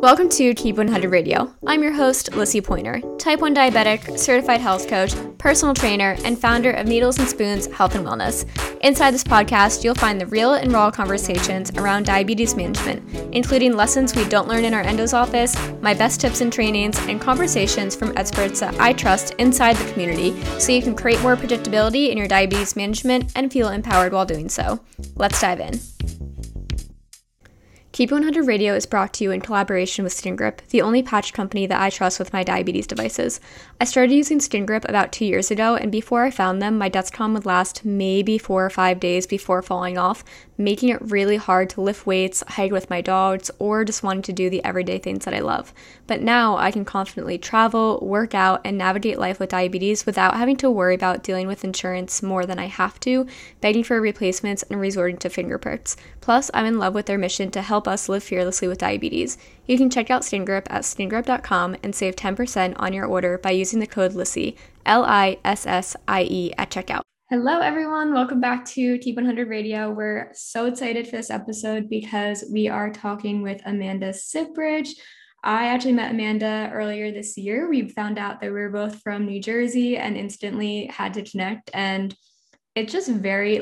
Welcome to Keep 100 Radio. I'm your host, Lissie Pointer, type 1 diabetic, certified health coach, personal trainer, and founder of Needles and Spoons Health and Wellness. Inside this podcast, you'll find the real and raw conversations around diabetes management, including lessons we don't learn in our endo's office, my best tips and trainings, and conversations from experts that I trust inside the community so you can create more predictability in your diabetes management and feel empowered while doing so. Let's dive in. Keep 100 Radio is brought to you in collaboration with SkinGrip, the only patch company that I trust with my diabetes devices. I started using SkinGrip about 2 years ago, and before I found them, my Dexcom would last maybe 4 or 5 days before falling off, making it really hard to lift weights, hike with my dogs, or just wanting to do the everyday things that I love. But now I can confidently travel, work out, and navigate life with diabetes without having to worry about dealing with insurance more than I have to, begging for replacements, and resorting to finger pricks. Plus, I'm in love with their mission to help us live fearlessly with diabetes. You can check out SkinGrip at skingrip.com and save 10% on your order by using the code LISSIE, L-I-S-S-I-E, at checkout. Hello, everyone. Welcome back to Keep 100 Radio. We're so excited for this episode because we are talking with Amanda Sipbridge. I actually met Amanda earlier this year. We found out that we were both from New Jersey and instantly had to connect. And it's just very,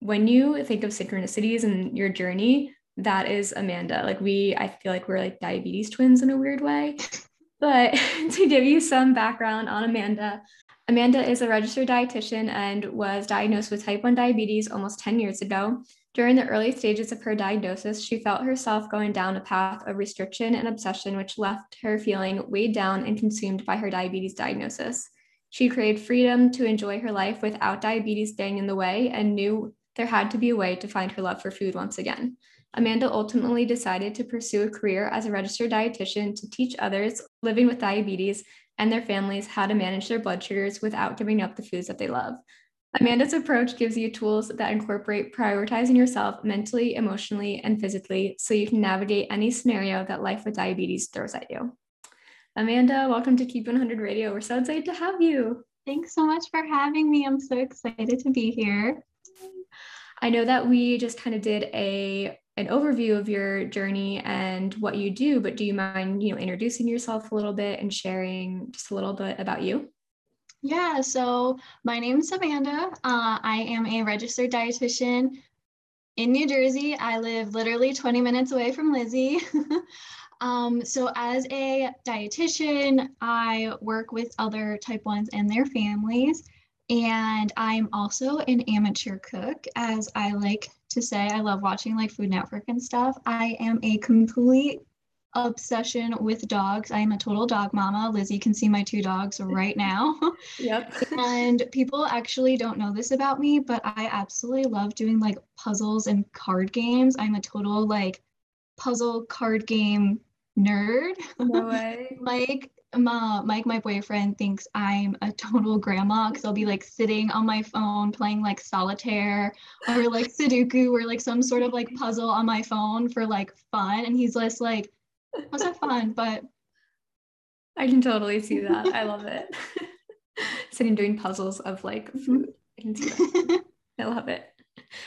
when you think of synchronicities and your journey, that is Amanda. I feel like we're diabetes twins in a weird way. But to give you some background on Amanda, Amanda is a registered dietitian and was diagnosed with type 1 diabetes almost 10 years ago. During the early stages of her diagnosis, she felt herself going down a path of restriction and obsession, which left her feeling weighed down and consumed by her diabetes diagnosis. She craved freedom to enjoy her life without diabetes getting in the way and knew there had to be a way to find her love for food once again. Amanda ultimately decided to pursue a career as a registered dietitian to teach others living with diabetes and their families how to manage their blood sugars without giving up the foods that they love. Amanda's approach gives you tools that incorporate prioritizing yourself mentally, emotionally, and physically so you can navigate any scenario that life with diabetes throws at you. Amanda, welcome to Keep 100 Radio. We're so excited to have you. Thanks so much for having me. I'm so excited to be here. I know that we just kind of did an overview of your journey and what you do, but do you mind, introducing yourself a little bit and sharing just a little bit about you? Yeah. So my name's Amanda. I am a registered dietitian in New Jersey. I live literally 20 minutes away from Lissie. So as a dietitian, I work with other type 1s and their families. And I'm also an amateur cook, as I like to say. I love watching Food Network and stuff. I am a complete obsession with dogs. I am a total dog mama. Lissie can see my 2 dogs right now. Yep. And people actually don't know this about me, but I absolutely love doing puzzles and card games. I'm a total puzzle card game nerd. No way. Mike, my boyfriend, thinks I'm a total grandma because I'll be sitting on my phone playing solitaire or Sudoku or some sort of puzzle on my phone for fun, and he's just "How's that fun?" But I can totally see that. I love it. Sitting doing puzzles of food. I can see that. I love it.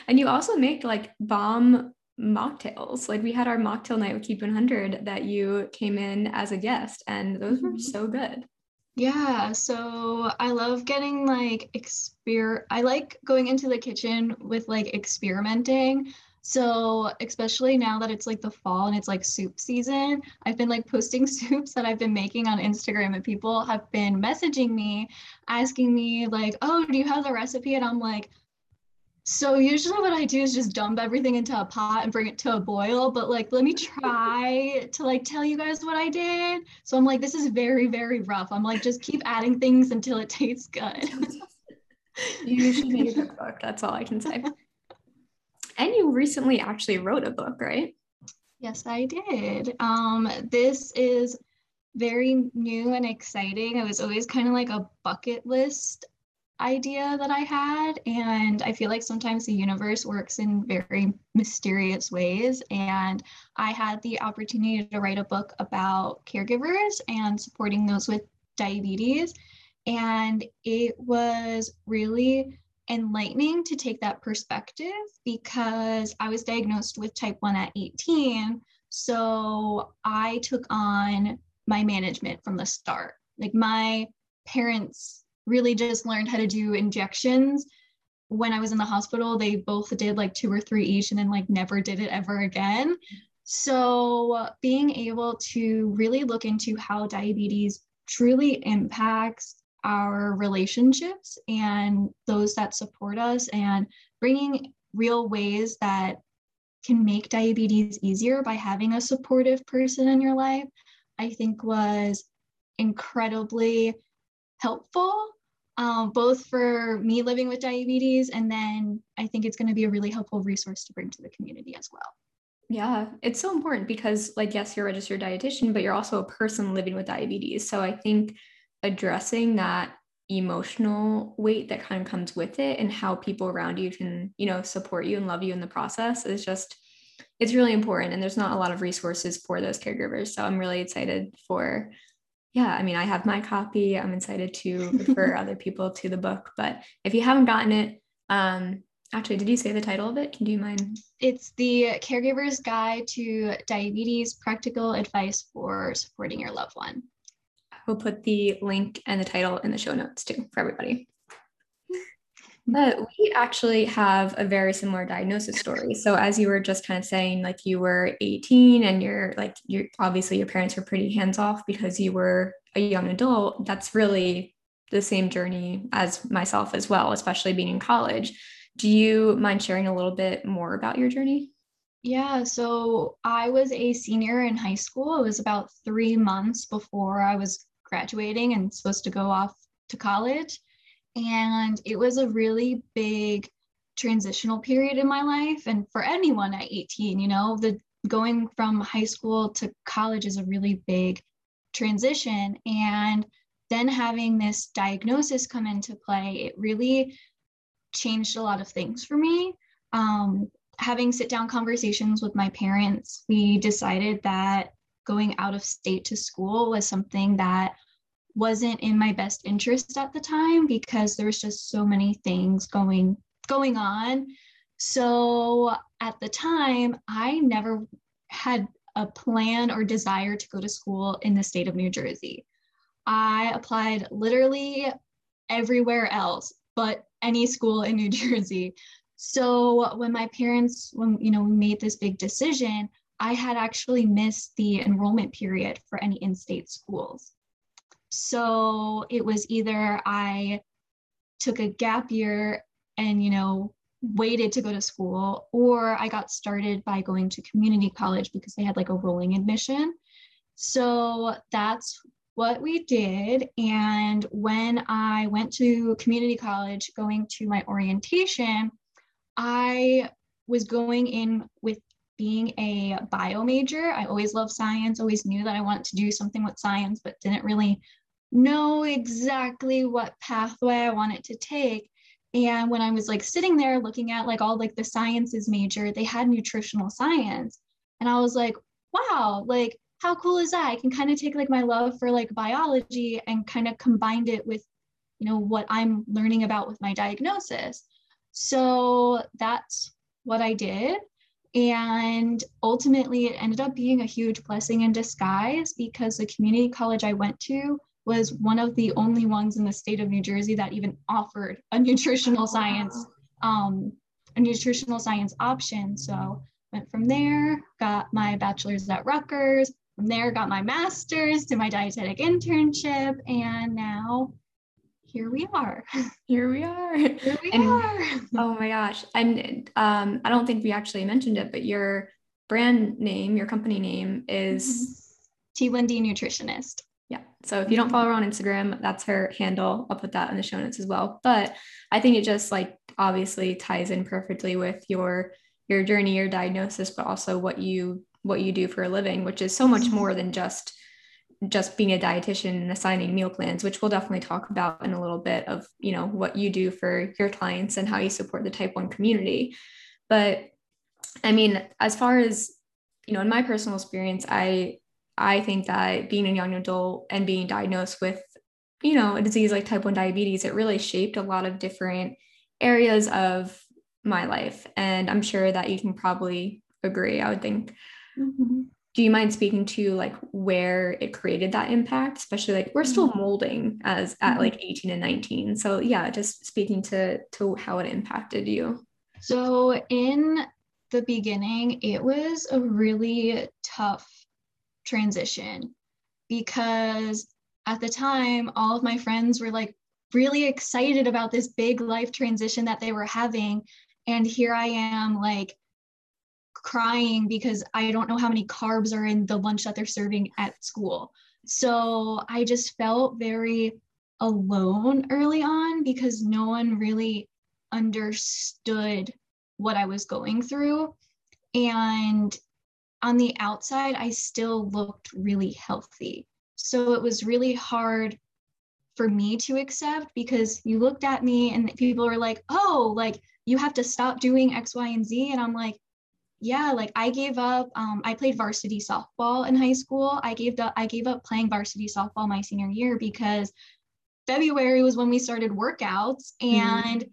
And you also make bomb mocktails. We had our mocktail night with Keep 100 that you came in as a guest, and those were so good. Yeah, so I love getting I like going into the kitchen with experimenting. So especially now that it's the fall and it's soup season, I've been posting soups that I've been making on Instagram, and people have been messaging me asking me oh, do you have the recipe? And I'm so usually what I do is just dump everything into a pot and bring it to a boil, but let me try to tell you guys what I did. So I'm this is very, very rough. I'm just keep adding things until it tastes good. You should make a book. That's all I can say. And you recently actually wrote a book, right? Yes, I did. This is very new and exciting. It was always kind of a bucket list idea that I had, and I feel sometimes the universe works in very mysterious ways, and I had the opportunity to write a book about caregivers and supporting those with diabetes, and it was really enlightening to take that perspective because I was diagnosed with type 1 at 18, So I took on my management from the start. Like, my parents really just learned how to do injections. When I was in the hospital, they both did like 2 or 3 each, and then like never did it ever again. So being able to really look into how diabetes truly impacts our relationships and those that support us, and bringing real ways that can make diabetes easier by having a supportive person in your life, I think was incredibly helpful, both for me living with diabetes, and then I think it's going to be a really helpful resource to bring to the community as well. Yeah, it's so important because, like, yes, you're a registered dietitian, but you're also a person living with diabetes. So I think addressing that emotional weight that kind of comes with it, and how people around you can, you know, support you and love you in the process, is just, it's really important. And there's not a lot of resources for those caregivers. So I'm really excited for, yeah, I mean, I have my copy. I'm excited to refer other people to the book, but if you haven't gotten it, actually, did you say the title of it? Can you mind? It's The Caregiver's Guide to Diabetes, Practical Advice for Supporting Your Loved One. We'll put the link and the title in the show notes too for everybody. But we actually have a very similar diagnosis story. So as you were just kind of saying, like, you were 18 and you're obviously your parents were pretty hands-off because you were a young adult. That's really the same journey as myself as well, especially being in college. Do you mind sharing a little bit more about your journey? Yeah, so I was a senior in high school. It was about 3 months before I was graduating and supposed to go off to college. And it was a really big transitional period in my life. And for anyone at 18, you know, the going from high school to college is a really big transition. And then having this diagnosis come into play, it really changed a lot of things for me. Having sit-down conversations with my parents, we decided that going out of state to school was something that wasn't in my best interest at the time, because there was just so many things going on. So at the time, I never had a plan or desire to go to school in the state of New Jersey. I applied literally everywhere else, but any school in New Jersey. So when my parents, we made this big decision, I had actually missed the enrollment period for any in-state schools. So it was either I took a gap year and, you know, waited to go to school, or I got started by going to community college because they had like a rolling admission. So that's what we did. And when I went to community college, going to my orientation, I was going in with being a bio major. I always loved science, always knew that I wanted to do something with science, but didn't really know exactly what pathway I wanted to take. And when I was like sitting there looking at like all like the sciences major, they had nutritional science. And I was like, wow, like, how cool is that? I can kind of take like my love for like biology and kind of combined it with, you know, what I'm learning about with my diagnosis. So that's what I did. And ultimately it ended up being a huge blessing in disguise, because the community college I went to was one of the only ones in the state of New Jersey that even offered a nutritional science, option. So went from there, got my bachelor's at Rutgers, from there got my master's, did my dietetic internship, and now here we are. Here we are. Oh my gosh. And I don't think we actually mentioned it, but your brand name, your company name is T1D Nutritionist. Yeah. So if you don't follow her on Instagram, that's her handle. I'll put that in the show notes as well. But I think it just like obviously ties in perfectly with your journey, your diagnosis, but also what you do for a living, which is so much more than just being a dietitian and assigning meal plans, which we'll definitely talk about in a little bit of, you know, what you do for your clients and how you support the type 1 community. But I mean, as far as, you know, in my personal experience, I think that being a young adult and being diagnosed with, you know, a disease like type 1 diabetes, it really shaped a lot of different areas of my life. And I'm sure that you can probably agree, I would think. Mm-hmm. do you mind speaking to like where it created that impact? Especially like we're still molding as at like 18 and 19. So yeah, just speaking to how it impacted you. So in the beginning, it was a really tough transition because at the time, all of my friends were like really excited about this big life transition that they were having. And here I am like crying because I don't know how many carbs are in the lunch that they're serving at school. So I just felt very alone early on because no one really understood what I was going through. And on the outside, I still looked really healthy. So it was really hard for me to accept because you looked at me and people were like, oh, like you have to stop doing X, Y, and Z. And I'm like, yeah, like I gave up. I played varsity softball in high school. I gave up playing varsity softball my senior year because February was when we started workouts and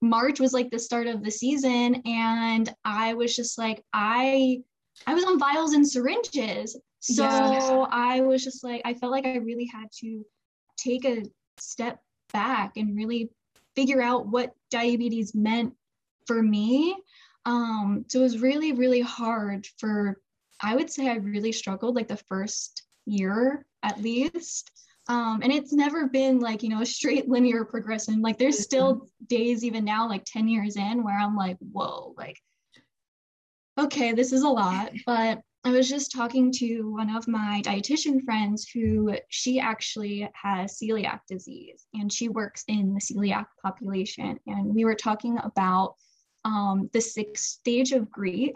March was like the start of the season. And I was just like, I was on vials and syringes. So yeah. I was just like, I felt like I really had to take a step back and really figure out what diabetes meant for me. So it was really, really hard for, I would say I really struggled like the first year at least. And it's never been like, you know, a straight linear progression. Like there's still days even now, like 10 years in where I'm like, whoa, like, okay, this is a lot. But I was just talking to one of my dietitian friends who she actually has celiac disease and she works in the celiac population. And we were talking about the sixth stage of grief,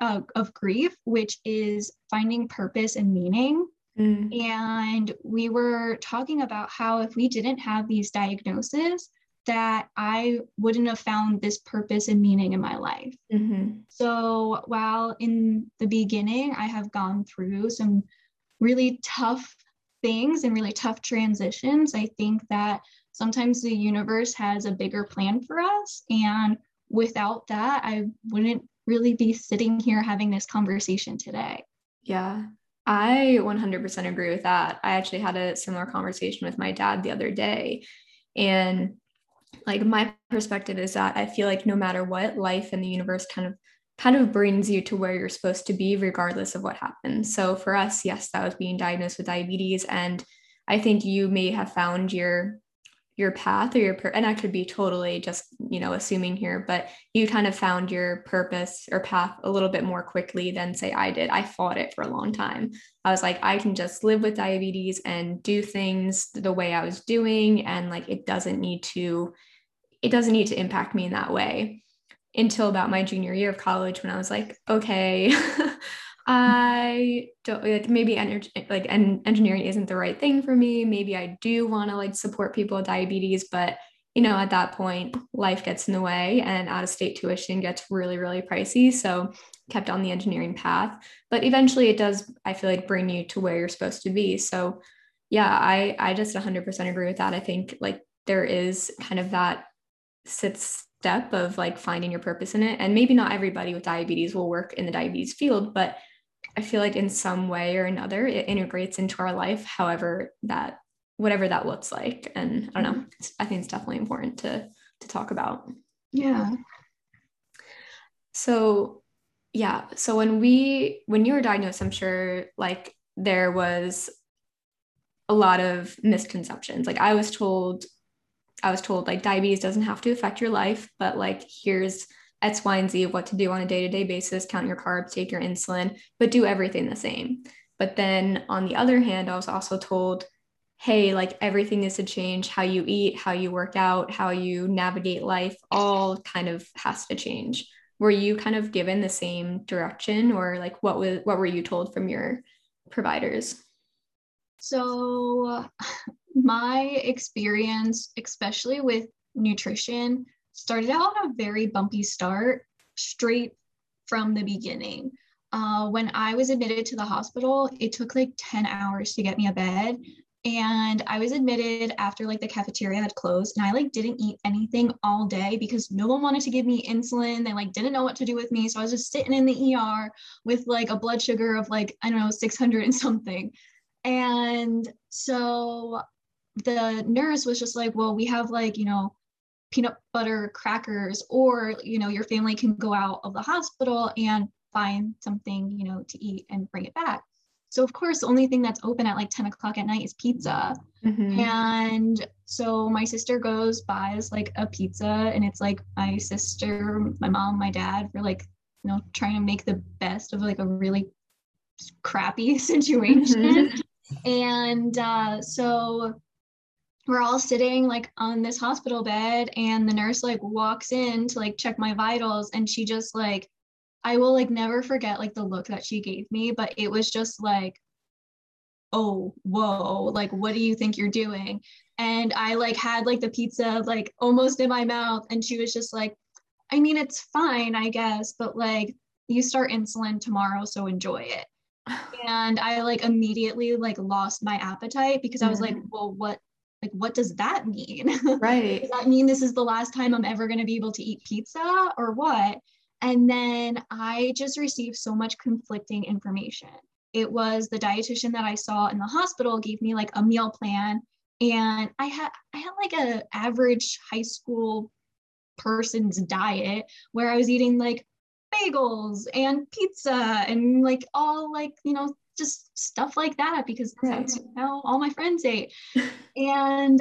which is finding purpose and meaning. And we were talking about how if we didn't have these diagnoses, that I wouldn't have found this purpose and meaning in my life. So while in the beginning, I have gone through some really tough things and really tough transitions, I think that sometimes the universe has a bigger plan for us. And without that, I wouldn't really be sitting here having this conversation today. Yeah. I 100% agree with that. I actually had a similar conversation with my dad the other day. And like my perspective is that I feel like no matter what, life and the universe kind of brings you to where you're supposed to be, regardless of what happens. So for us, yes, that was being diagnosed with diabetes. And I think you may have found your path or and I could be totally just, you know, assuming here, but you kind of found your purpose or path a little bit more quickly than say I did. I fought it for a long time. I was like, I can just live with diabetes and do things the way I was doing. And like, it doesn't need to impact me in that way until about my junior year of college when I was like, okay, I don't like maybe engineering isn't the right thing for me. Maybe I do want to like support people with diabetes, but you know, at that point life gets in the way and out of state tuition gets really, really pricey. So kept on the engineering path, but eventually it does, I feel like, bring you to where you're supposed to be. So yeah, I just 100% agree with that. I think like there is kind of that sits step of like finding your purpose in it. And maybe not everybody with diabetes will work in the diabetes field, but I feel like in some way or another, it integrates into our life, whatever that looks like. And I don't know, I think it's definitely important to talk about. Yeah. So yeah. So when you were diagnosed, I'm sure like there was a lot of misconceptions. Like I was told like diabetes doesn't have to affect your life, but like here's X, Y, and Z of what to do on a day-to-day basis, count your carbs, take your insulin, but do everything the same. But then on the other hand, I was also told, hey, like everything needs to change, how you eat, how you work out, how you navigate life, all kind of has to change. Were you kind of given the same direction or like what were you told from your providers? So my experience, especially with nutrition, started out on a very bumpy start straight from the beginning. When I was admitted to the hospital, it took like 10 hours to get me a bed. And I was admitted after like the cafeteria had closed, and I like didn't eat anything all day because no one wanted to give me insulin. They like didn't know what to do with me. So I was just sitting in the ER with like a blood sugar of like, I don't know, 600 and something. And so the nurse was just like, well, we have like, you know, peanut butter crackers, or, you know, your family can go out of the hospital and find something, you know, to eat and bring it back. So of course, the only thing that's open at like 10 o'clock at night is pizza. Mm-hmm. And so my sister goes, buys like a pizza, and it's like my sister, my mom, my dad were like, you know, trying to make the best of like a really crappy situation. Mm-hmm. And so we're all sitting like on this hospital bed, and the nurse like walks in to like check my vitals, and she just like, I will like never forget like the look that she gave me, but it was just like, oh, whoa, like, what do you think you're doing? And I like had like the pizza like almost in my mouth, and she was just like, I mean, it's fine, I guess, but like, you start insulin tomorrow, so enjoy it. And I like immediately like lost my appetite, because I was like, well, what does that mean? Right. Does that mean this is the last time I'm ever going to be able to eat pizza, or what? And then I just received so much conflicting information. It was the dietitian that I saw in the hospital gave me like a meal plan, and I had like an average high school person's diet, where I was eating like bagels and pizza and like all like, you know, just stuff like that, because that's how all my friends ate. And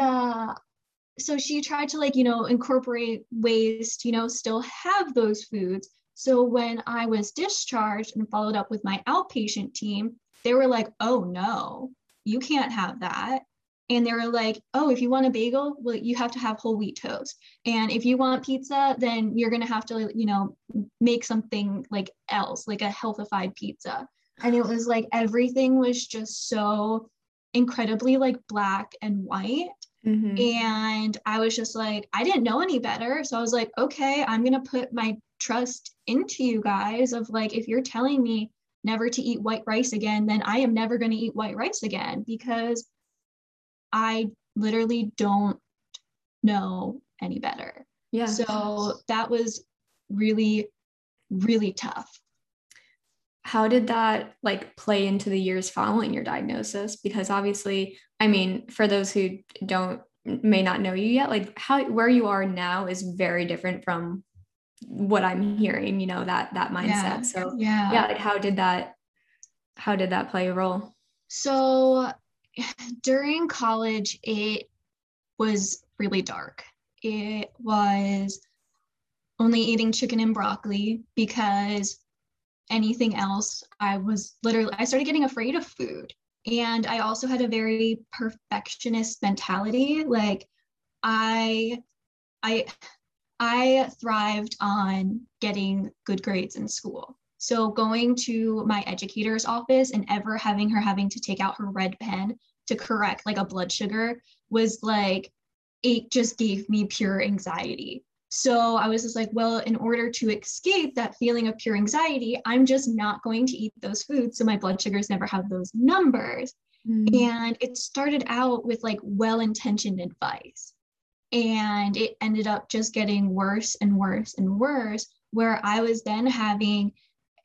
so she tried to like, you know, incorporate ways to, you know, still have those foods. So when I was discharged and followed up with my outpatient team, they were like, oh no, you can't have that. And they were like, oh, if you want a bagel, well, you have to have whole wheat toast. And if you want pizza, then you're going to have to, you know, make something like else, like a healthified pizza. And it was like, everything was just so incredibly like black and white. Mm-hmm. And I was just like, I didn't know any better. So I was like, okay, I'm going to put my trust into you guys of like, if you're telling me never to eat white rice again, then I am never going to eat white rice again, because I literally don't know any better. Yeah. So that was really, really tough. How did that like play into the years following your diagnosis? Because obviously, I mean, for those who may not know you yet, like where you are now is very different from what I'm hearing, you know, that mindset. Yeah. So yeah, like how did that play a role? So during college, it was really dark. It was only eating chicken and broccoli, because anything else, I started getting afraid of food. And I also had a very perfectionist mentality. Like I thrived on getting good grades in school. So going to my educator's office and ever having to take out her red pen to correct like a blood sugar was like, it just gave me pure anxiety. So I was just like, well, in order to escape that feeling of pure anxiety, I'm just not going to eat those foods. So my blood sugars never have those numbers. Mm-hmm. And it started out with like well-intentioned advice, and it ended up just getting worse and worse and worse, where I was then having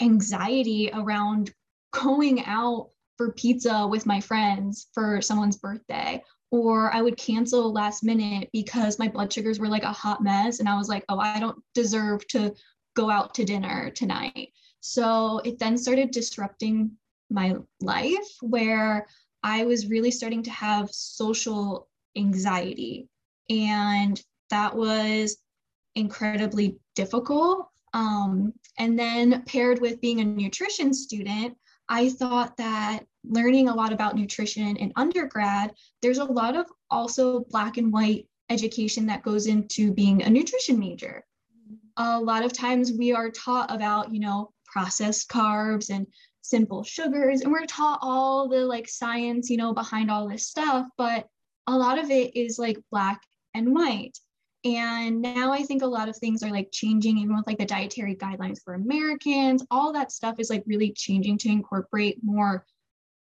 anxiety around going out for pizza with my friends for someone's birthday, or I would cancel last minute because my blood sugars were like a hot mess. And I was like, oh, I don't deserve to go out to dinner tonight. So it then started disrupting my life, where I was really starting to have social anxiety. And that was incredibly difficult. And then paired with being a nutrition student, I thought that learning a lot about nutrition in undergrad, there's a lot of also black and white education that goes into being a nutrition major. A lot of times we are taught about, you know, processed carbs and simple sugars, and we're taught all the like science, you know, behind all this stuff, but a lot of it is like black and white. And now I think a lot of things are like changing, even with like the Dietary Guidelines for Americans, all that stuff is like really changing to incorporate more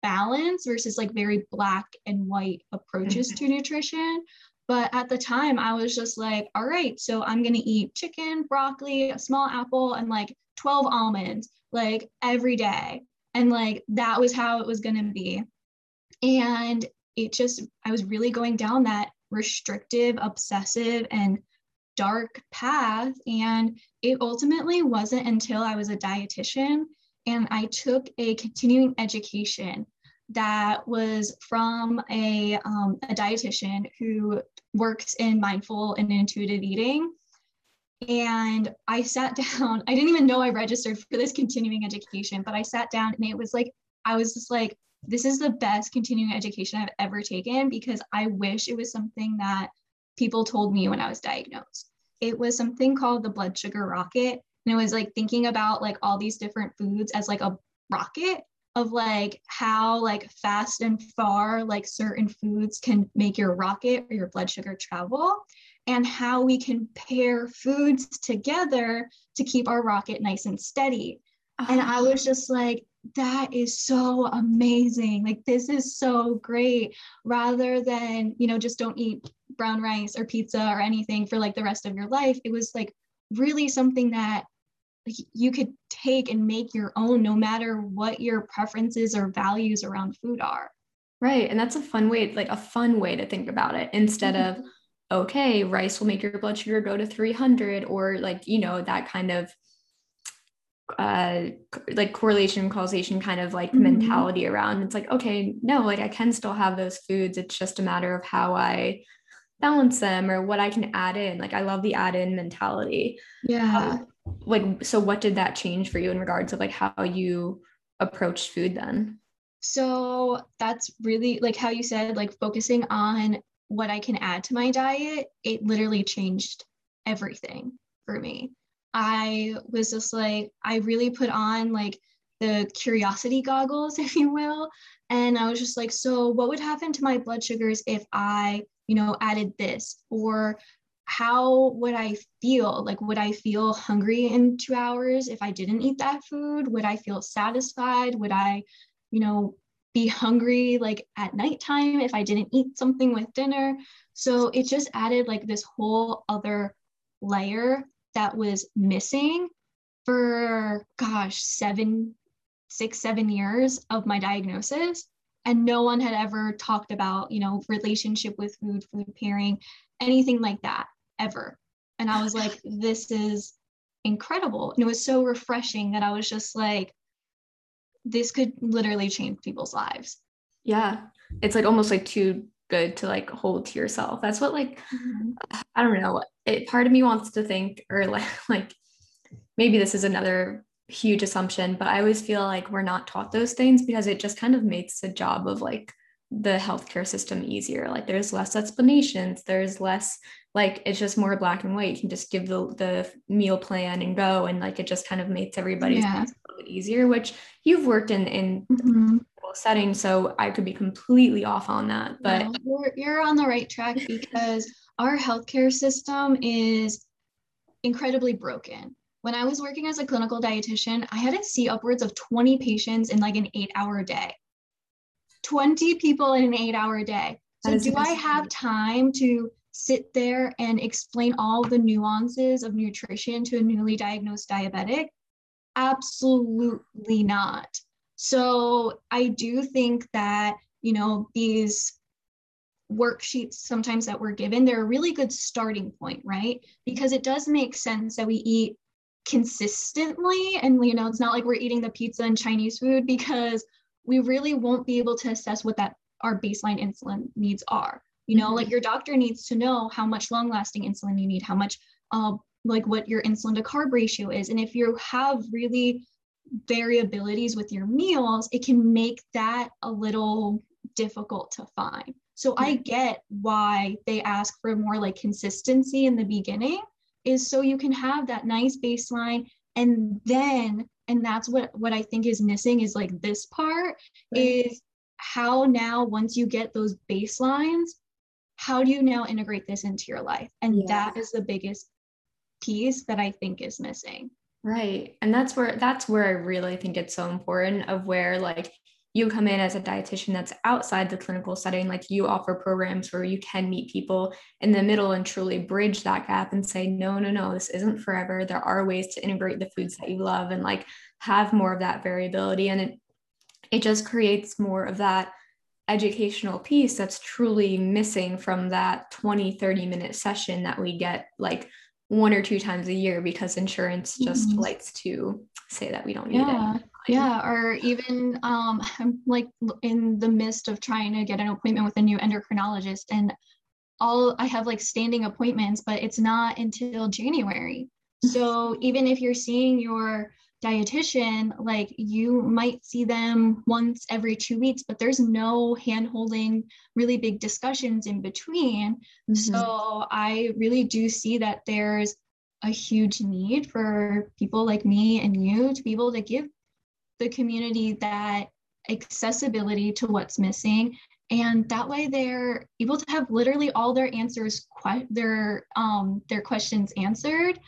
balance versus like very black and white approaches to nutrition. But at the time I was just like, all right, so I'm going to eat chicken, broccoli, a small apple, and like 12 almonds, like every day. And like, that was how it was going to be. And it just, I was really going down that restrictive, obsessive, and dark path. And it ultimately wasn't until I was a dietitian and I took a continuing education that was from a dietitian who works in mindful and intuitive eating. And I sat down, I didn't even know I registered for this continuing education, but I sat down and it was like, I was just like, this is the best continuing education I've ever taken, because I wish it was something that people told me when I was diagnosed. It was something called the blood sugar rocket. And it was like thinking about like all these different foods as like a rocket of like how like fast and far like certain foods can make your rocket or your blood sugar travel, and how we can pair foods together to keep our rocket nice and steady. And I was just like, that is so amazing. Like, this is so great, rather than, you know, just don't eat brown rice or pizza or anything for like the rest of your life. It was like really something that you could take and make your own, no matter what your preferences or values around food are. Right. And that's a fun way, like a fun way to think about it, instead of, okay, rice will make your blood sugar go to 300, or like, you know, that kind of like correlation, causation kind of like mentality around. It's like, okay, no, like I can still have those foods. It's just a matter of how I balance them or what I can add in. Like, I love the add-in mentality. Yeah. Like, so what did that change for you in regards of like how you approached food then? So that's really like how you said, like focusing on what I can add to my diet. It literally changed everything for me. I was just like, I really put on like the curiosity goggles, if you will. And I was just like, so what would happen to my blood sugars if I, you know, added this? Or how would I feel? Like, would I feel hungry in 2 hours if I didn't eat that food? Would I feel satisfied? Would I, you know, be hungry like at nighttime if I didn't eat something with dinner? So it just added like this whole other layer that was missing for, gosh, 6, 7 years of my diagnosis. And no one had ever talked about, you know, relationship with food, food pairing, anything like that ever. And I was like, this is incredible. And it was so refreshing that I was just like, this could literally change people's lives. Yeah. It's like almost like too good to like hold to yourself. That's what, like, I don't know. It, part of me wants to think, or like maybe this is another huge assumption, but I always feel like we're not taught those things because it just kind of makes the job of like the healthcare system easier. Like, there's less explanations, there's less, like, it's just more black and white. You can just give the meal plan and go, and like it just kind of makes everybody's life a little bit easier, which you've worked in setting, so I could be completely off on that, but no, you're on the right track, because our healthcare system is incredibly broken. When I was working as a clinical dietitian, I had to see upwards of 20 patients in like an 8-hour day. 20 people in an 8-hour day. So do I have time to sit there and explain all the nuances of nutrition to a newly diagnosed diabetic? Absolutely not. So I do think that, you know, these worksheets sometimes that we're given, they're a really good starting point, right? Because it does make sense that we eat consistently, and, you know, it's not like we're eating the pizza and Chinese food, because we really won't be able to assess what that our baseline insulin needs are. You know, like your doctor needs to know how much long-lasting insulin you need, how much like what your insulin to carb ratio is. And if you have really variabilities with your meals, it can make that a little difficult to find. So I get why they ask for more like consistency in the beginning, is so you can have that nice baseline. And then, and that's what I think is missing, is like this part is how now, once you get those baselines, how do you now integrate this into your life? And that is the biggest piece that I think is missing. Right. And that's where I really think it's so important, of where like you come in as a dietitian that's outside the clinical setting, like you offer programs where you can meet people in the middle and truly bridge that gap and say, no, this isn't forever. There are ways to integrate the foods that you love and like have more of that variability. And it just creates more of that educational piece that's truly missing from that 20-30 minute session that we get like one or two times a year because insurance just likes to say that we don't need it. Yeah. Or even I'm like in the midst of trying to get an appointment with a new endocrinologist, and all I have like standing appointments, but it's not until January. So even if you're seeing your dietitian, like you might see them once every 2 weeks, but there's no hand-holding, really big discussions in between. So I really do see that there's a huge need for people like me and you to be able to give the community that accessibility to what's missing. And that way they're able to have literally all their answers, their questions answered,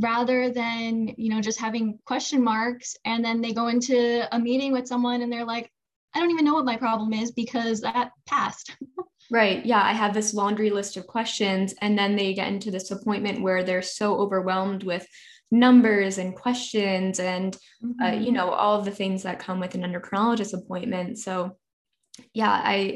rather than, you know, just having question marks. And then they go into a meeting with someone and they're like, I don't even know what my problem is because that passed. Right. Yeah. I have this laundry list of questions. And then they get into this appointment where they're so overwhelmed with numbers and questions and, you know, all of the things that come with an endocrinologist appointment. So yeah,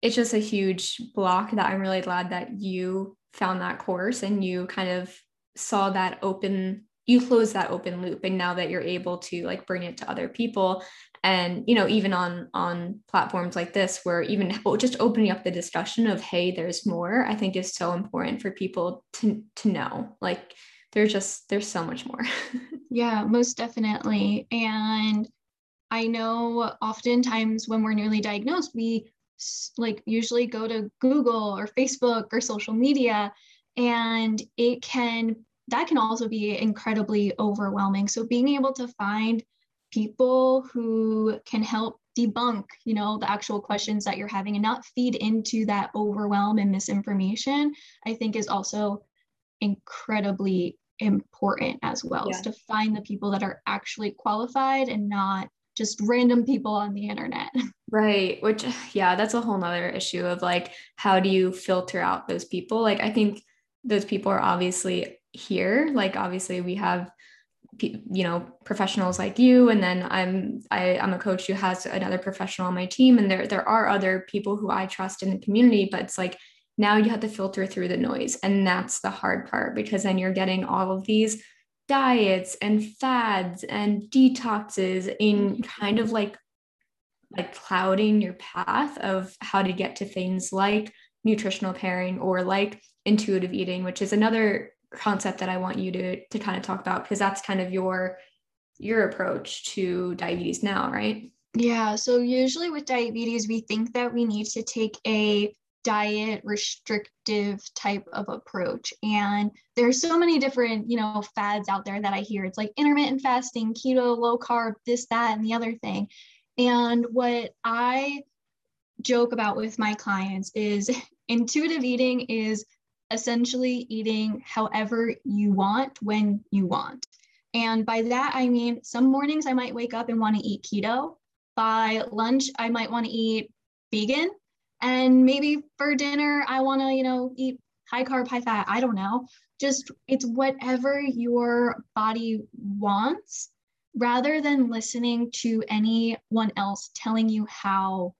it's just a huge block that I'm really glad that you found that course and you kind of saw that open, you closed that open loop. And now that you're able to like bring it to other people and, you know, even on platforms like this, where even just opening up the discussion of, hey, there's more, I think is so important for people to know, like, there's so much more. Yeah, most definitely. And I know oftentimes when we're newly diagnosed, we like usually go to Google or Facebook or social media, and that can also be incredibly overwhelming. So being able to find people who can help debunk, you know, the actual questions that you're having and not feed into that overwhelm and misinformation, I think is also incredibly important as well, is to find the people that are actually qualified and not just random people on the internet. Right. Which, yeah, that's a whole nother issue of like, how do you filter out those people? Like, I think those people are obviously here. Like, obviously we have, you know, professionals like you, and then I'm a coach who has another professional on my team. And there are other people who I trust in the community, but it's like, now you have to filter through the noise. And that's the hard part, because then you're getting all of these diets and fads and detoxes in kind of like clouding your path of how to get to things like nutritional pairing or like intuitive eating, which is another concept that I want you to kind of talk about, because that's kind of your approach to diabetes now, right? Yeah. So usually with diabetes, we think that we need to take a diet restrictive type of approach. And there are so many different, you know, fads out there that I hear. It's like intermittent fasting, keto, low carb, this, that, and the other thing. And what I joke about with my clients is intuitive eating is essentially eating however you want, when you want. And by that, I mean, some mornings I might wake up and want to eat keto. By lunch, I might want to eat vegan. And maybe for dinner, I want to, you know, eat high carb, high fat. I don't know. Just it's whatever your body wants, rather than listening to anyone else telling you how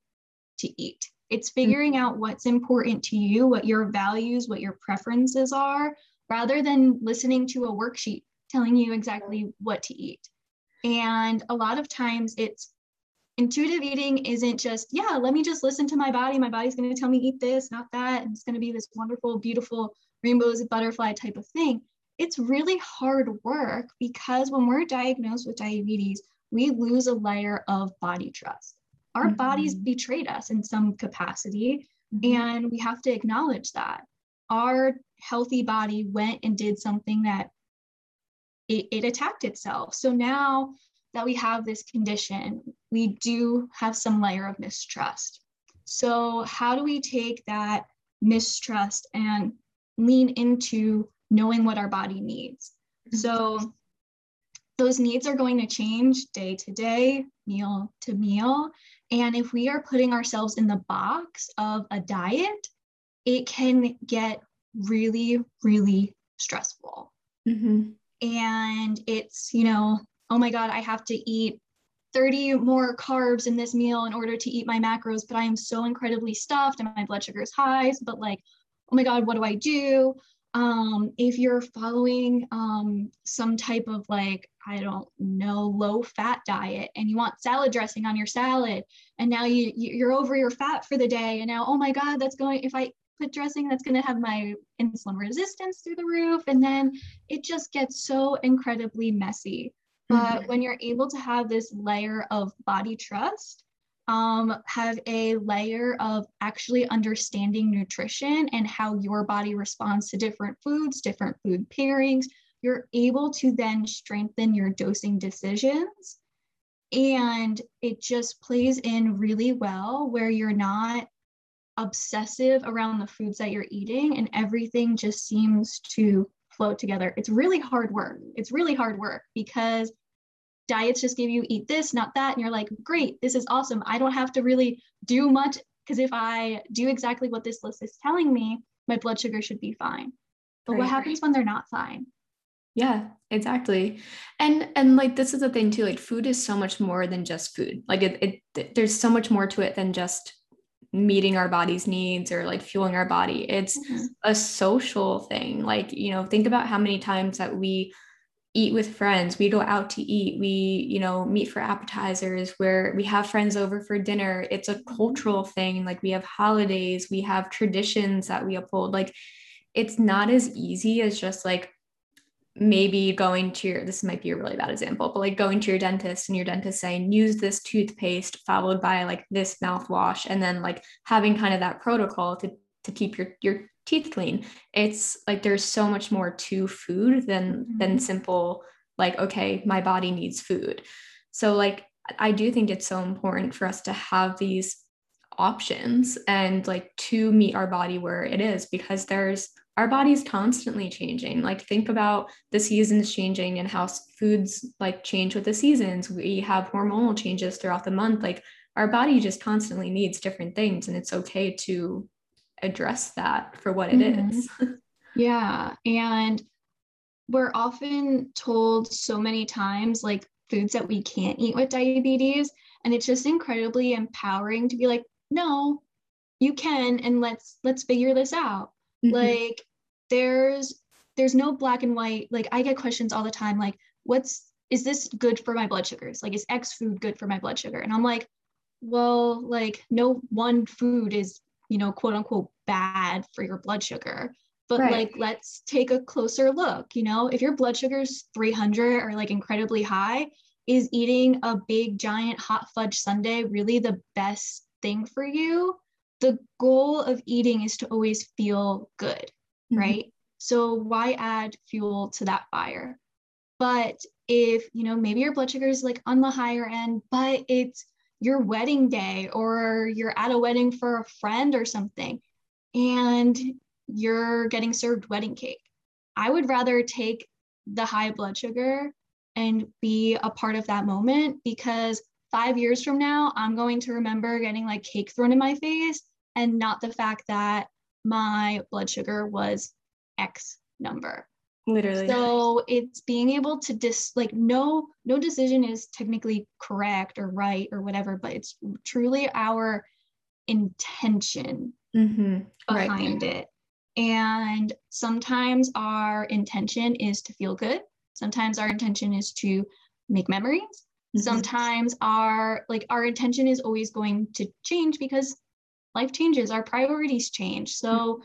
to eat. It's figuring out what's important to you, what your values, what your preferences are, rather than listening to a worksheet telling you exactly what to eat. And a lot of times it's intuitive eating isn't just, yeah, let me just listen to my body. My body's going to tell me eat this, not that. And it's going to be this wonderful, beautiful rainbows and butterfly type of thing. It's really hard work, because when we're diagnosed with diabetes, we lose a layer of body trust. Our bodies betrayed us in some capacity, and we have to acknowledge that. Our healthy body went and did something that it attacked itself. So now that we have this condition, we do have some layer of mistrust. So how do we take that mistrust and lean into knowing what our body needs? So Those needs are going to change day to day, meal to meal. And if we are putting ourselves in the box of a diet, it can get really, really stressful. Mm-hmm. And it's, you know, oh my God, I have to eat 30 more carbs in this meal in order to eat my macros, but I am so incredibly stuffed and my blood sugar is high, but like, oh my God, what do I do? If you're following some type of like, I don't know, low fat diet and you want salad dressing on your salad and now you're over your fat for the day and now, oh my God, that's going, if I put dressing, that's going to have my insulin resistance through the roof. And then it just gets so incredibly messy. Mm-hmm. But when you're able to have this layer of body trust, have a layer of actually understanding nutrition and how your body responds to different foods, different food pairings, you're able to then strengthen your dosing decisions. And it just plays in really well where you're not obsessive around the foods that you're eating and everything just seems to flow together. It's really hard work. It's really hard work because diets just give you eat this, not that. And you're like, great, this is awesome. I don't have to really do much because if I do exactly what this list is telling me, my blood sugar should be fine. But right, what happens when they're not fine? Yeah, exactly. And like, this is the thing too, like food is so much more than just food. Like there's so much more to it than just meeting our body's needs or like fueling our body. It's mm-hmm. a social thing. Like, you know, think about how many times that we eat with friends, we go out to eat, we, you know, meet for appetizers, where we have friends over for dinner. It's a cultural thing. Like we have holidays, we have traditions that we uphold. Like it's not as easy as just like maybe going to your, this might be a really bad example, but like going to your dentist and your dentist saying, use this toothpaste followed by like this mouthwash. And then like having kind of that protocol to keep your teeth clean. It's like, there's so much more to food than simple, like, okay, my body needs food. So like, I do think it's so important for us to have these options and like to meet our body where it is, because there's, our body's constantly changing. Like think about the seasons changing and how foods like change with the seasons. We have hormonal changes throughout the month. Like our body just constantly needs different things and it's okay to address that for what it mm-hmm. is. Yeah. And we're often told so many times, like foods that we can't eat with diabetes. And it's just incredibly empowering to be like, no, you can, and let's figure this out. Mm-hmm. Like there's no black and white. Like I get questions all the time. Like, is this good for my blood sugars? Like, is X food good for my blood sugar? And I'm like, well, like no one food is, you know, quote unquote bad for your blood sugar, but right. like, let's take a closer look. You know, if your blood sugar is 300 or like incredibly high, is eating a big giant hot fudge sundae really the best thing for you? The goal of eating is to always feel good, right? Mm-hmm. So why add fuel to that fire? But if, you know, maybe your blood sugar is like on the higher end, but it's your wedding day or you're at a wedding for a friend or something, and you're getting served wedding cake. I would rather take the high blood sugar and be a part of that moment, because 5 years from now, I'm going to remember getting like cake thrown in my face and not the fact that my blood sugar was X number. Literally. So it's being able to no decision is technically correct or right or whatever, but it's truly our intention mm-hmm. behind right. it. And sometimes our intention is to feel good. Sometimes our intention is to make memories. Sometimes our intention is always going to change because life changes, our priorities change. So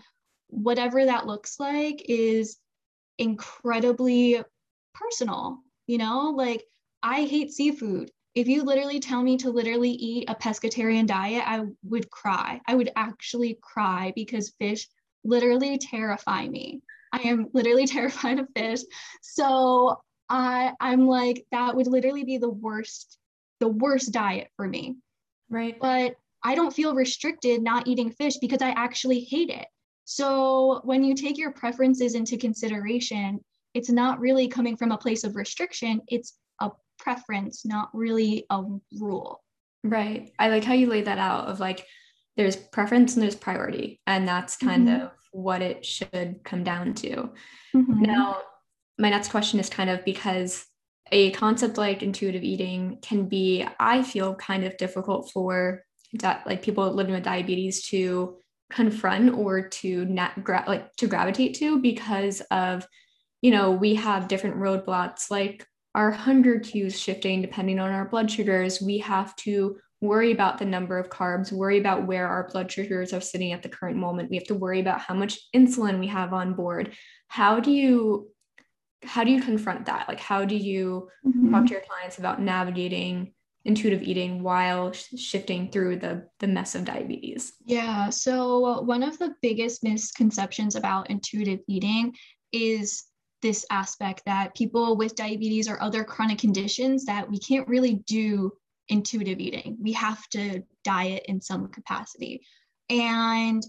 whatever that looks like is incredibly personal, you know, like I hate seafood. If you literally tell me to literally eat a pescatarian diet, I would cry. I would actually cry because fish literally terrify me. I am literally terrified of fish. So I'm like, that would literally be the worst diet for me. Right. But I don't feel restricted not eating fish because I actually hate it. So when you take your preferences into consideration, it's not really coming from a place of restriction. It's a preference, not really a rule. Right. I like how you laid that out of like, there's preference and there's priority. And that's kind mm-hmm. of what it should come down to. Mm-hmm. Now, my next question is kind of because a concept like intuitive eating can be, I feel, kind of difficult for like people living with diabetes to confront or to gravitate to, because of, you know, we have different roadblocks, like our hunger cues shifting depending on our blood sugars. We have to worry about the number of carbs, worry about where our blood sugars are sitting at the current moment. We have to worry about how much insulin we have on board. How do you confront that? Like, how do you mm-hmm. talk to your clients about navigating intuitive eating while shifting through the mess of diabetes? Yeah. So one of the biggest misconceptions about intuitive eating is this aspect that people with diabetes or other chronic conditions, that we can't really do intuitive eating. We have to diet in some capacity. And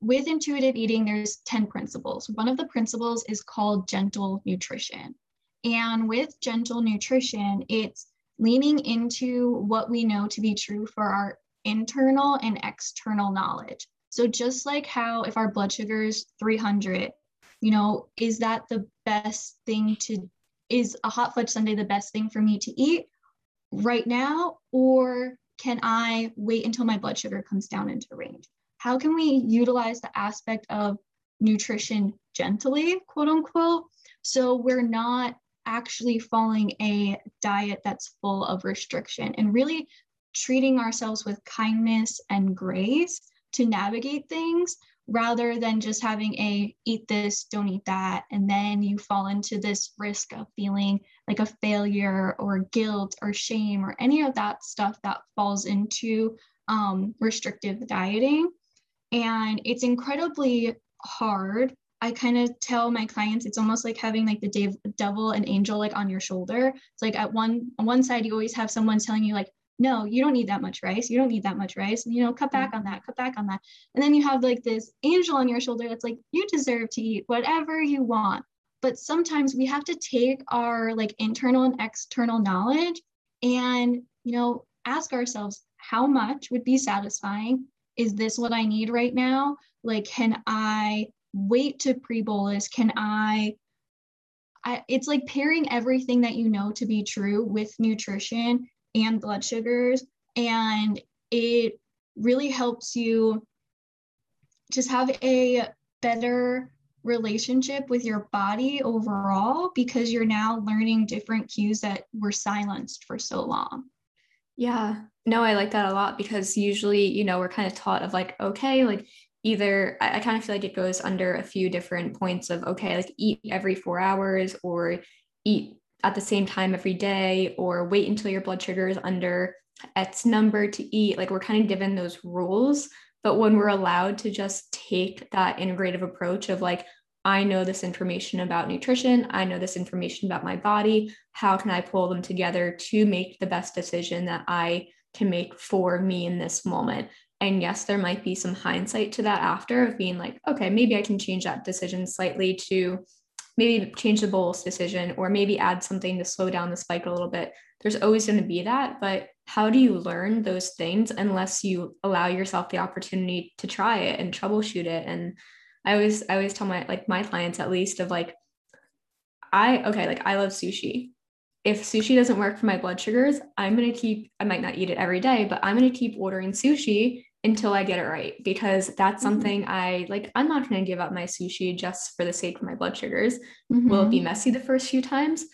with intuitive eating, there's 10 principles. One of the principles is called gentle nutrition. And with gentle nutrition, it's leaning into what we know to be true for our internal and external knowledge. So just like how if our blood sugar is 300, you know, is that the best thing is a hot fudge sundae the best thing for me to eat right now? Or can I wait until my blood sugar comes down into range? How can we utilize the aspect of nutrition gently, quote unquote, so we're not actually following a diet that's full of restriction, and really treating ourselves with kindness and grace to navigate things, rather than just having a eat this, don't eat that, and then you fall into this risk of feeling like a failure or guilt or shame or any of that stuff that falls into restrictive dieting. And it's incredibly hard. I kind of tell my clients, it's almost like having like the devil and angel like on your shoulder. It's like on one side, you always have someone telling you like, no, you don't need that much rice. You don't need that much rice. And, you know, cut back on that, cut back on that. And then you have like this angel on your shoulder that's like, you deserve to eat whatever you want. But sometimes we have to take our like internal and external knowledge and, you know, ask ourselves, how much would be satisfying? Is this what I need right now? Like, can I wait to pre-bolus? Can I it's like pairing everything that you know to be true with nutrition and blood sugars. And it really helps you just have a better relationship with your body overall, because you're now learning different cues that were silenced for so long. Yeah, no, I like that a lot, because usually, you know, we're kind of taught of like, okay, like either I kind of feel like it goes under a few different points of, okay, like eat every 4 hours or eat at the same time every day or wait until your blood sugar is under X number to eat. Like, we're kind of given those rules, but when we're allowed to just take that integrative approach of like, I know this information about nutrition, I know this information about my body, how can I pull them together to make the best decision that I can make for me in this moment? And yes, there might be some hindsight to that after, of being like, okay, maybe I can change that decision slightly to maybe change the bolus decision, or maybe add something to slow down the spike a little bit. There's always going to be that, but how do you learn those things unless you allow yourself the opportunity to try it and troubleshoot it? And I always tell my clients, at least, of like, I love sushi. If sushi doesn't work for my blood sugars, I might not eat it every day, but I'm going to keep ordering sushi until I get it right, because that's something mm-hmm. I'm not going to give up my sushi just for the sake of my blood sugars. Mm-hmm. Will it be messy the first few times?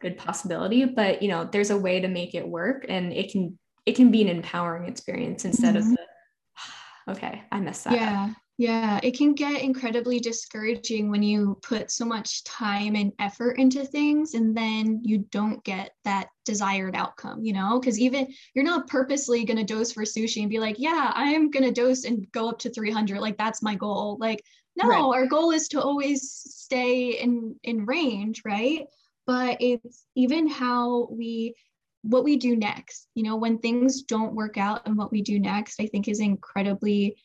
Good possibility, but you know, there's a way to make it work, and it can be an empowering experience instead mm-hmm. of the, okay, I messed that up. Yeah, it can get incredibly discouraging when you put so much time and effort into things and then you don't get that desired outcome, you know, because even you're not purposely going to dose for sushi and be like, yeah, I'm going to dose and go up to 300. Like, that's my goal. Like, no, right. Our goal is to always stay in range, right? But it's even what we do next, you know, when things don't work out, and what we do next, I think, is incredibly,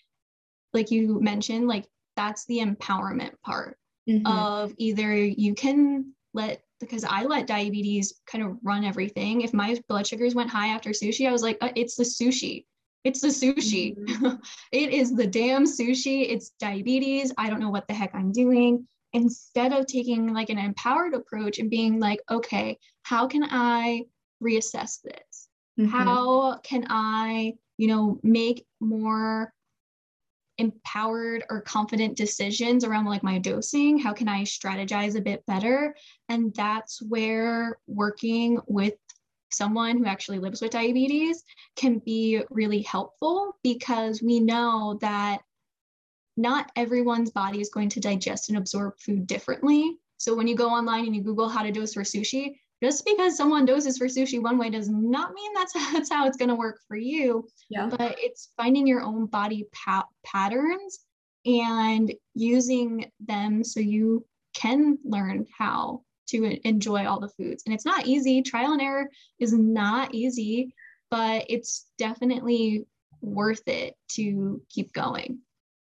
like you mentioned, like that's the empowerment part. mm-hmm. of either you can let, because I let diabetes kind of run everything. If my blood sugars went high after sushi, I was like, it's the sushi. It's the sushi. Mm-hmm. It is the damn sushi. It's diabetes. I don't know what the heck I'm doing. Instead of taking like an empowered approach and being like, okay, how can I reassess this? Mm-hmm. How can I, make more empowered or confident decisions around like my dosing? How can I strategize a bit better? And that's where working with someone who actually lives with diabetes can be really helpful, because we know that not everyone's body is going to digest and absorb food differently. So when you go online and you Google how to dose for sushi, just because someone doses for sushi one way does not mean that's how it's going to work for you. Yeah. But it's finding your own body patterns and using them so you can learn how to enjoy all the foods. And it's not easy. Trial and error is not easy, but it's definitely worth it to keep going.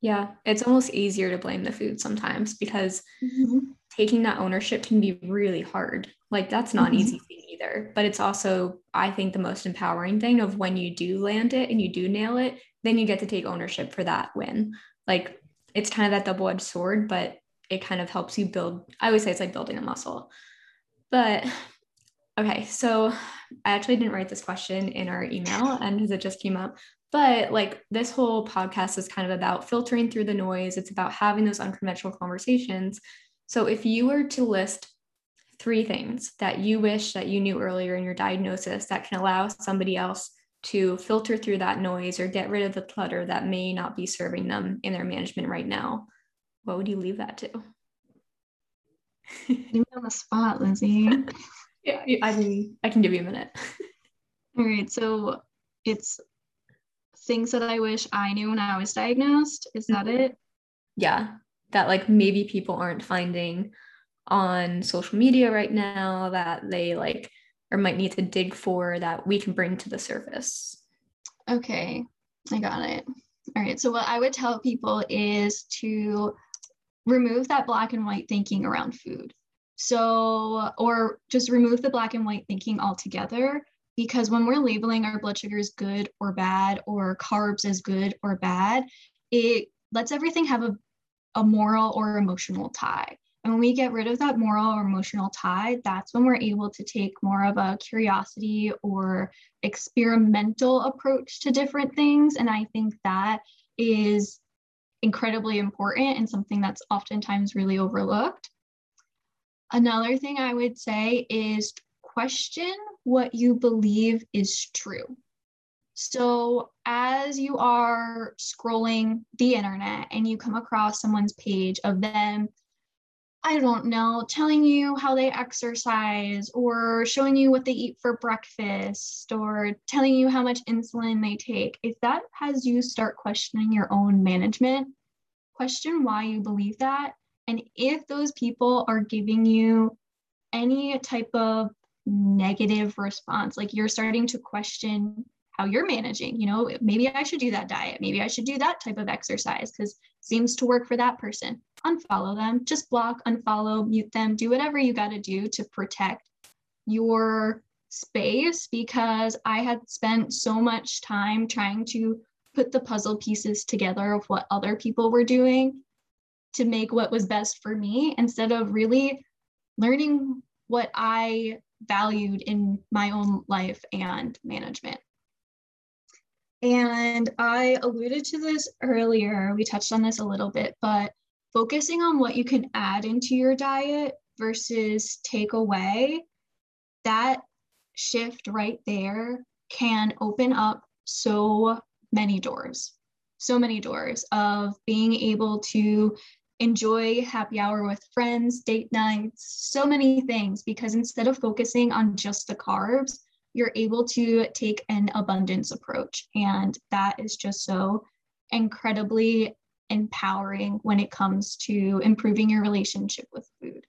Yeah. It's almost easier to blame the food sometimes, because mm-hmm. taking that ownership can be really hard. Like, that's not mm-hmm. an easy thing either, but it's also, I think, the most empowering thing of when you do land it and you do nail it, then you get to take ownership for that win. Like, it's kind of that double-edged sword, but it kind of helps you build. I always say it's like building a muscle. But okay, so I actually didn't write this question in our email and because it just came up, but like, this whole podcast is kind of about filtering through the noise. It's about having those unconventional conversations. So if you were to list 3 things that you wish that you knew earlier in your diagnosis that can allow somebody else to filter through that noise or get rid of the clutter that may not be serving them in their management right now, what would you leave that to? Leave me on the spot, Lizzie. Yeah, I can give you a minute. All right. So it's things that I wish I knew when I was diagnosed. Is that it? Yeah. That like maybe people aren't finding on social media right now that they like, or might need to dig for, that we can bring to the surface. Okay. I got it. All right. So what I would tell people is to remove that black and white thinking around food. So, or just remove the black and white thinking altogether, because when we're labeling our blood sugars good or bad, or carbs as good or bad, it lets everything have a moral or emotional tie. And when we get rid of that moral or emotional tie, that's when we're able to take more of a curiosity or experimental approach to different things. And I think that is incredibly important and something that's oftentimes really overlooked. Another thing I would say is question what you believe is true. So as you are scrolling the internet and you come across someone's page of them, I don't know, telling you how they exercise or showing you what they eat for breakfast or telling you how much insulin they take, if that has you start questioning your own management, question why you believe that. And if those people are giving you any type of negative response, like you're starting to question how you're managing, maybe I should do that diet. Maybe I should do that type of exercise because it seems to work for that person. Unfollow them, just block, unfollow, mute them, do whatever you got to do to protect your space, because I had spent so much time trying to put the puzzle pieces together of what other people were doing to make what was best for me, instead of really learning what I valued in my own life and management. And I alluded to this earlier, we touched on this a little bit, but focusing on what you can add into your diet versus take away, that shift right there can open up so many doors of being able to enjoy happy hour with friends, date nights, so many things, because instead of focusing on just the carbs, you're able to take an abundance approach. And that is just so incredibly empowering when it comes to improving your relationship with food.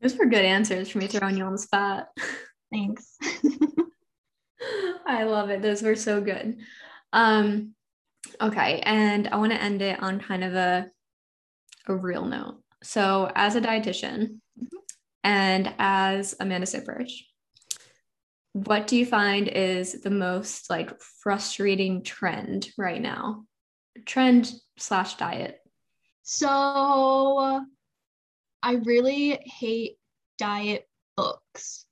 Those were good answers for me, throwing you on the spot. Thanks. I love it. Those were so good. Okay. And I want to end it on kind of a a real note. So as a dietitian and as Amanda Sipbridge, what do you find is the most like frustrating trend right now? Trend slash diet. So I really hate diet books.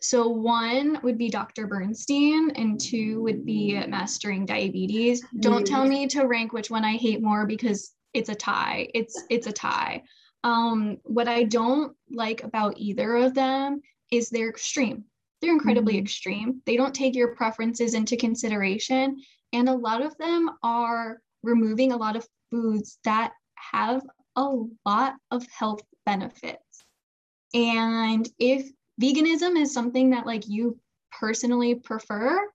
So one would be Dr. Bernstein and two would be Mastering Diabetes. Don't tell me to rank which one I hate more because it's a tie. It's a tie. What I don't like about either of them is they're extreme. They're incredibly extreme. They don't take your preferences into consideration. And a lot of them are removing a lot of foods that have a lot of health benefits. And if veganism is something that like you personally prefer,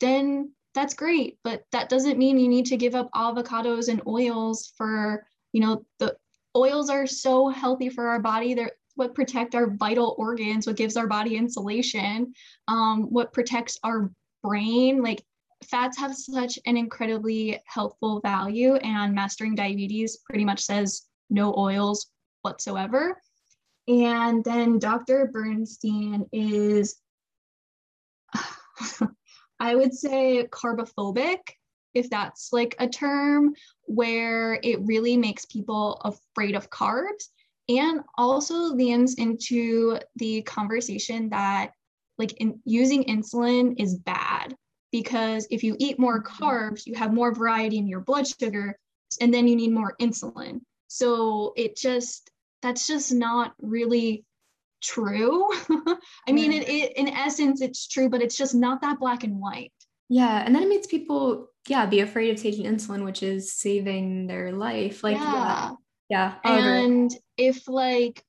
then that's great. But that doesn't mean you need to give up avocados and oils for, you know, the oils are so healthy for our body. They're what protect our vital organs, what gives our body insulation, what protects our brain. Like fats have such an incredibly helpful value, and Mastering Diabetes pretty much says no oils whatsoever. And then Dr. Bernstein is, I would say, carbophobic, if that's like a term, where it really makes people afraid of carbs, and also leans into the conversation that like using insulin is bad, because if you eat more carbs, you have more variety in your blood sugar, and then you need more insulin. So it just, that's just not really true. I mean, it in essence, it's true, but it's just not that black and white. Yeah. And then it makes people, be afraid of taking insulin, which is saving their life. Like, yeah. And if like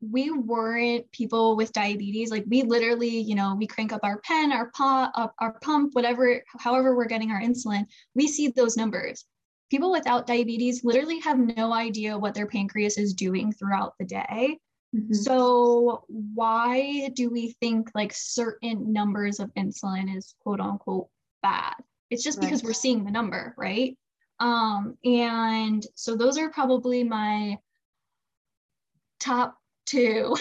we weren't people with diabetes, like we literally, you know, we crank up our pen, our pump, whatever, however we're getting our insulin, we see those numbers. People without diabetes literally have no idea what their pancreas is doing throughout the day. Mm-hmm. So why do we think like certain numbers of insulin is quote unquote bad? It's just because we're seeing the number, right? And so those are probably my top two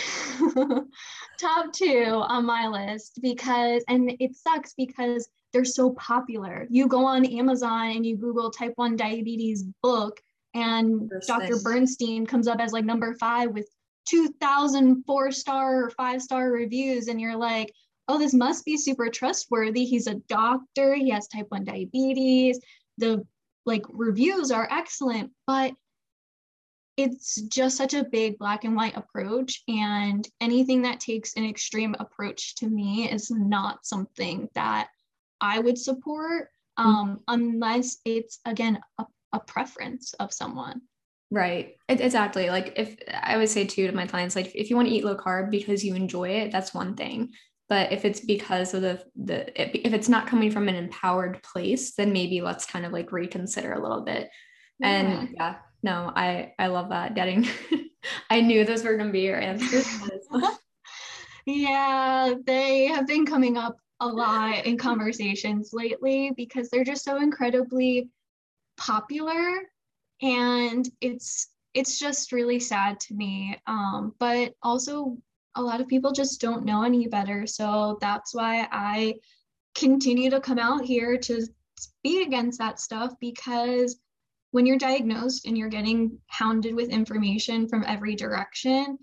on my list, because, and it sucks because they're so popular. You go on Amazon and you Google type 1 diabetes book, and Dr. Bernstein comes up as like number 5 with 2,000 4-star or 5-star reviews. And you're like, oh, this must be super trustworthy. He's a doctor. He has type 1 diabetes. The like reviews are excellent, but it's just such a big black and white approach. And anything that takes an extreme approach to me is not something that I would support, unless it's, again, a preference of someone. Right. Exactly. Like if I would say too to my clients, like if you want to eat low carb because you enjoy it, that's one thing. But if it's because of if it's not coming from an empowered place, then maybe let's kind of like reconsider a little bit. Yeah. And yeah, no, I love that. I knew those were going to be your answers. Yeah, they have been coming up a lot in conversations lately because they're just so incredibly popular, and it's just really sad to me, but also a lot of people just don't know any better. So that's why I continue to come out here to speak against that stuff, because when you're diagnosed and you're getting hounded with information from every direction,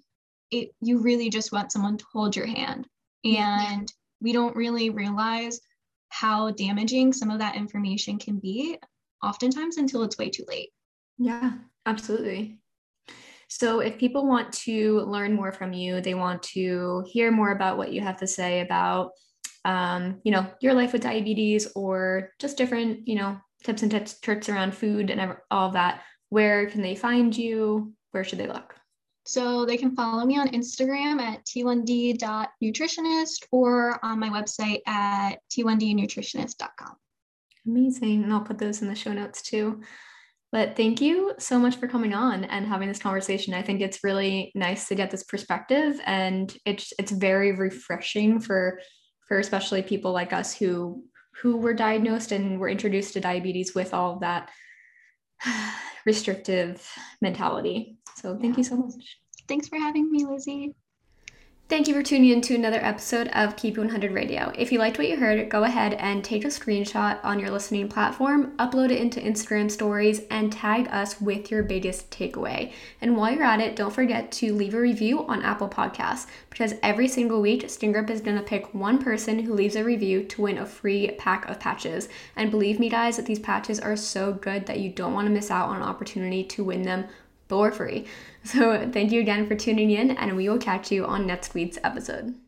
you really just want someone to hold your hand. And we don't really realize how damaging some of that information can be, oftentimes until it's way too late. Yeah, absolutely. So if people want to learn more from you, they want to hear more about what you have to say about, you know, your life with diabetes, or just different, you know, tips and tricks around food and all of that, where can they find you? Where should they look? So they can follow me on Instagram at T1D.Nutritionist, or on my website at T1DNutritionist.com. Amazing. And I'll put those in the show notes too. But thank you so much for coming on and having this conversation. I think it's really nice to get this perspective, and it's very refreshing for especially people like us who were diagnosed and were introduced to diabetes with all that restrictive mentality. So thank you so much. Thanks for having me, Lizzie. Thank you for tuning in to another episode of Keep 100 Radio. If you liked what you heard, go ahead and take a screenshot on your listening platform, upload it into Instagram stories, and tag us with your biggest takeaway. And while you're at it, don't forget to leave a review on Apple Podcasts, because every single week, SkinGrip is going to pick one person who leaves a review to win a free pack of patches. And believe me, guys, that these patches are so good that you don't want to miss out on an opportunity to win them for free. So thank you again for tuning in, and we will catch you on next week's episode.